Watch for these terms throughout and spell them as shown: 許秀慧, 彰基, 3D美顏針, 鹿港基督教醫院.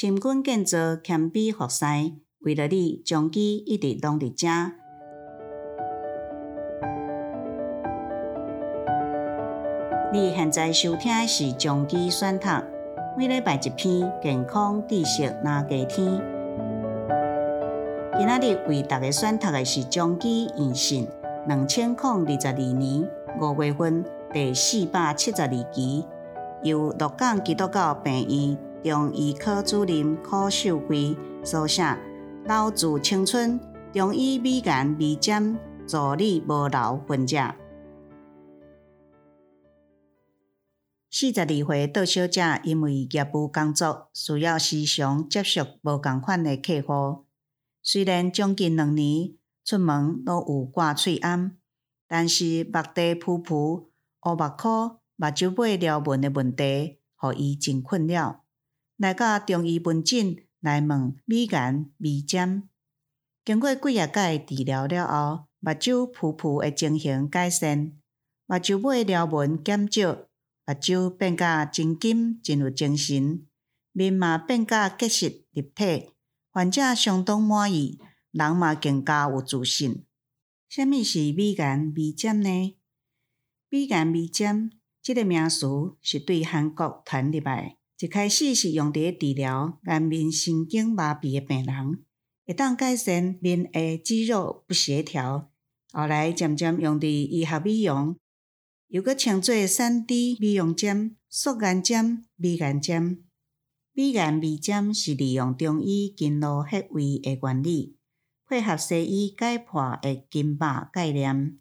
深耕建造谦卑服侍，为了你将基一直拢伫遮。你现在收听的是将基选读，每礼拜一篇健康知识拿给听。今仔日为大家选读的是将基研讯2022年5月份第472期，由鹿港基督教病院中医科主任柯秀慧所写，老子青春中医美颜美减，助你无老分食。42岁倒小姐因为业务工作需要时常接触无同款的客户，虽然将近2年出门都有挂喙罨，但是目地浮浮、乌目眶、目睭尾撩纹的问题，让伊真困扰。来到中医门诊来问美颜美减，经过几啊届治疗了后，目睭浮浮的情形改善，目睭尾撩纹减少，目睭变甲真金真有精神，面嘛变甲结实立体，患者相当满意，人嘛更加有自信。什么是美颜美减呢？美颜美减这个名词是对韩国传入来，一开始是用在治疗颜面神经麻痹的病人，会当改善面的肌肉不协调，后来渐渐用在医学美容，又搁称作 3D 美容针、塑颜针、美颜针。美颜美减是利用中医经络穴位的原理，配合西医解剖的筋膜概念，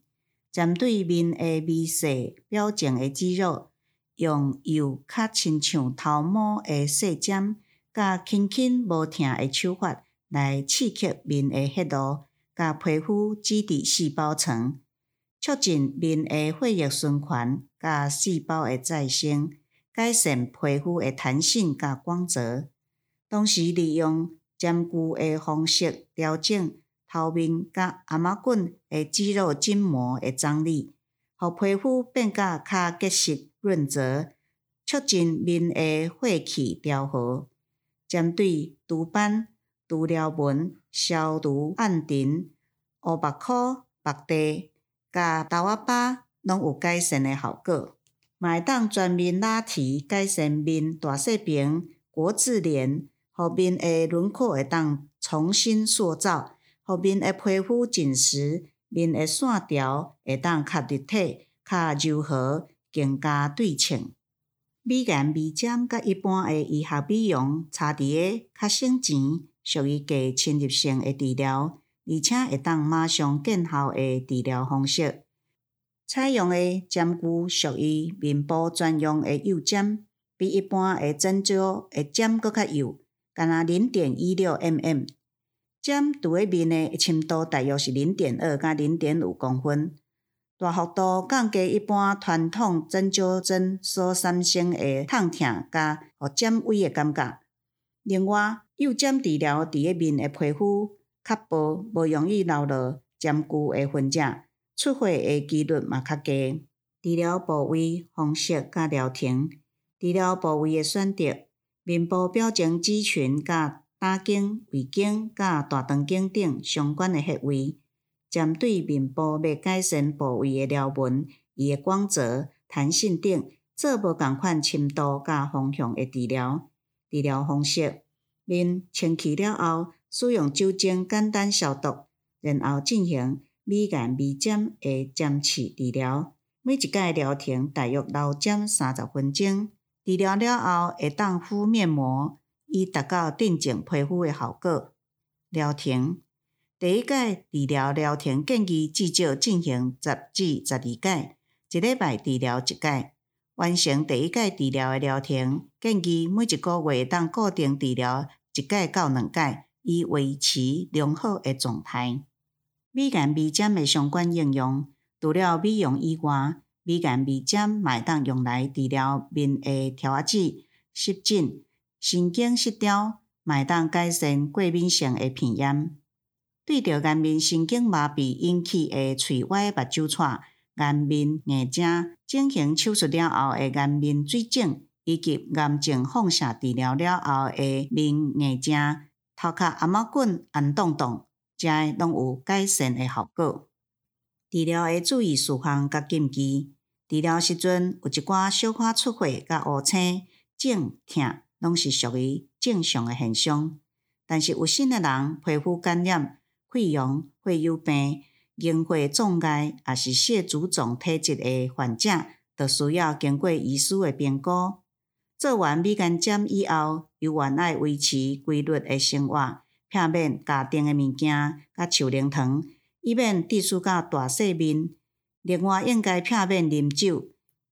针对面的微细表情的肌肉，用有较亲像头毛的细针，甲轻轻无疼的手法来刺激面的血路，甲皮肤基底细胞层，促进面的血液循环，甲细胞的再生，改善皮肤的弹性甲光泽。同时利用针灸的方式调整头面甲颔仔骨的肌肉筋膜的张力，让皮肤变甲较结实润泽，促进面的血气调和，针对除斑、除撩纹、消除暗沉、乌目眶、目地甲豆仔疤，拢有改善的效果。嘛会当全面拉提，改善面大细平、国字脸。让面的轮廓会当重新塑造，让面的皮肤紧实，面的线条会当较立体、较柔和，更加对称。美颜美减甲一般的医学美容差伫个较省钱，属于低侵入性的治疗，而且会当马上见效的治疗方式。采用的针具属于面部专用的幼针，比一般的针灸的针搁较幼。干那0.16mm， 针对面的深度大约是0.2到0.5公分，大幅度降低一般传统针灸针所产生的痛疼甲互针位的感觉。另外，幼针治疗伫个面的皮肤较薄，无容易留落针灸的痕迹，出血的几率嘛较低。治疗部位方式甲疗程，治疗部位的选择。面部表情肌群甲大颈、胃颈甲大肠颈等相关的穴位，针对面部未改善部位的撩纹、伊的光泽、弹性等，做无同款深度甲方向的治疗。治疗方式：面清洗了后，使用酒精简单消毒，然后进行美颜美减的针刺治疗。每一届疗程大约留针30分钟。治疗了后，会当敷面膜，以达到定型皮肤的效果。疗程第一届治疗疗程建议至少进行10至12届，一礼拜治疗1届。完成第一届治疗的疗程，建议每一个月当固定治疗1届到2届，以维持良好的状态。美颜美减的相关应用，除了美容以外，美颜美减嘛当用来治疗面的挑子、湿疹、神经失调，嘛当改善过敏性的鼻炎。对着颜面神经麻痹引起的喙歪、目睭斜、颜面硬肿，整形手术了后的颜面水肿，以及癌症放射治疗了后的面硬症、头壳阿妈滚、红洞洞，这些拢有改善的效果。治疗的注意事项甲禁忌：治疗时阵有一寡小可出血、甲乌青、肿、痛，拢是属于正常的现象。但是有新的人皮肤感染、溃疡、血友病、凝血障碍，也是蟹足肿体质的患者，就需要经过医师的评估。做完美干针以后，尤原要维持规律的生活，避免家庭的物件甲树灵糖，以免致使到大细面。另外，应该避免啉酒，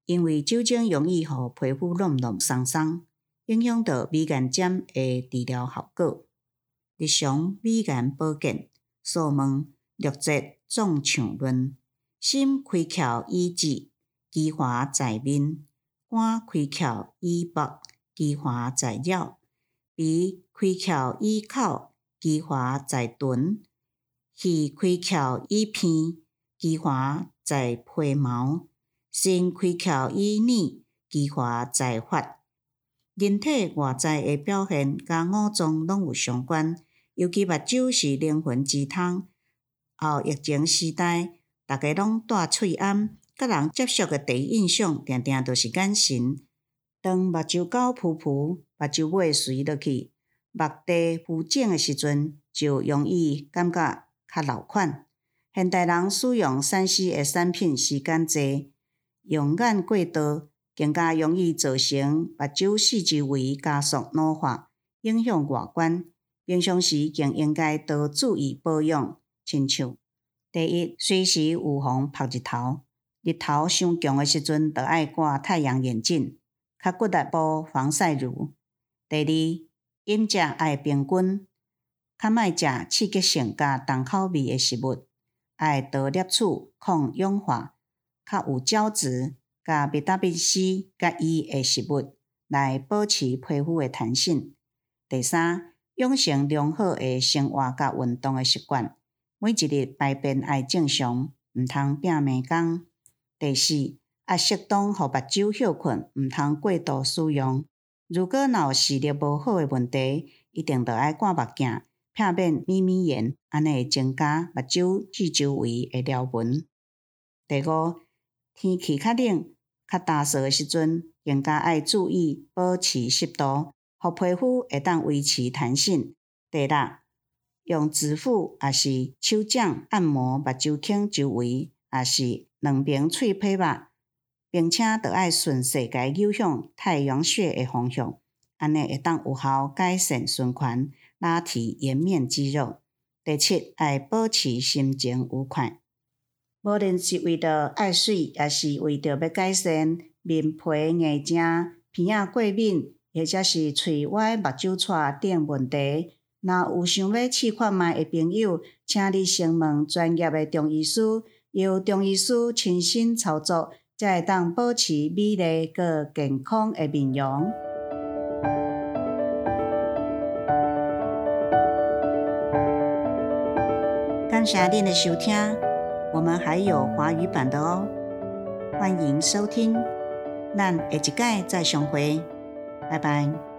因为酒精容易让皮肤软软松松，影响到美干针的治疗效果。日常美颜保健，素问、六节、总象论。心开窍以志，其华在面；肝开窍以目，其华在了；鼻开窍以口，其华在唇；耳开窍以鼻，其华在皮毛；身开窍以耳，其华在发。人体外在的表现甲五脏拢有相关，尤其目睭是灵魂之窗。后疫情时代，大家拢戴喙暗，甲人接触的第一印象，定定就是眼神。当目睭角浮浮、目睭尾垂落去、目底浮肿的时阵，就容易感觉较老款。现代人使用3C的产品时间侪，用眼过度，更加容易造成目睭四周围加速老化，影响外观。平常时更应该多注意保养，亲像第一，随时预防曝日头。日头伤强的时阵，就爱挂太阳眼镜，较骨力补防晒乳。第二，饮食爱平均，较莫食刺激性加重口味的食物，爱多摄取抗氧化、较有胶质甲维他命 C 甲 E 的食物，来保持皮肤的弹性。第三，养成良好的生活甲运动的习惯，每一日排便爱正常，毋通拼暝工。第四，要适当互目睭休困，毋通过度使用。如果若有视力无好的问题，一定着爱挂目镜，避免眯眯眼，安尼会增加目睭至周围的条纹。第五，天气较冷、较乾燥的时阵，更加爱注意保持湿度，互皮肤会当维持弹性。第六，用指腹也是手掌按摩目睭孔周围，也是两边喙皮肉，并且着爱顺势甲扭向太阳穴的方向，安尼会当有效改善循环，拉提颜面肌肉。第七，爱保持心情愉快。无论是为着爱水，也是为着要改善面皮硬症、鼻仔过敏，或者是喙歪、目睭斜等问题，若有想要试看卖的朋友，请你先问专业的中医师，由中医师亲身操作，才会当保持美丽佮健康的面容。感谢您的收听。我们还有华语版的哦，欢迎收听，咱下一次再相会，拜拜。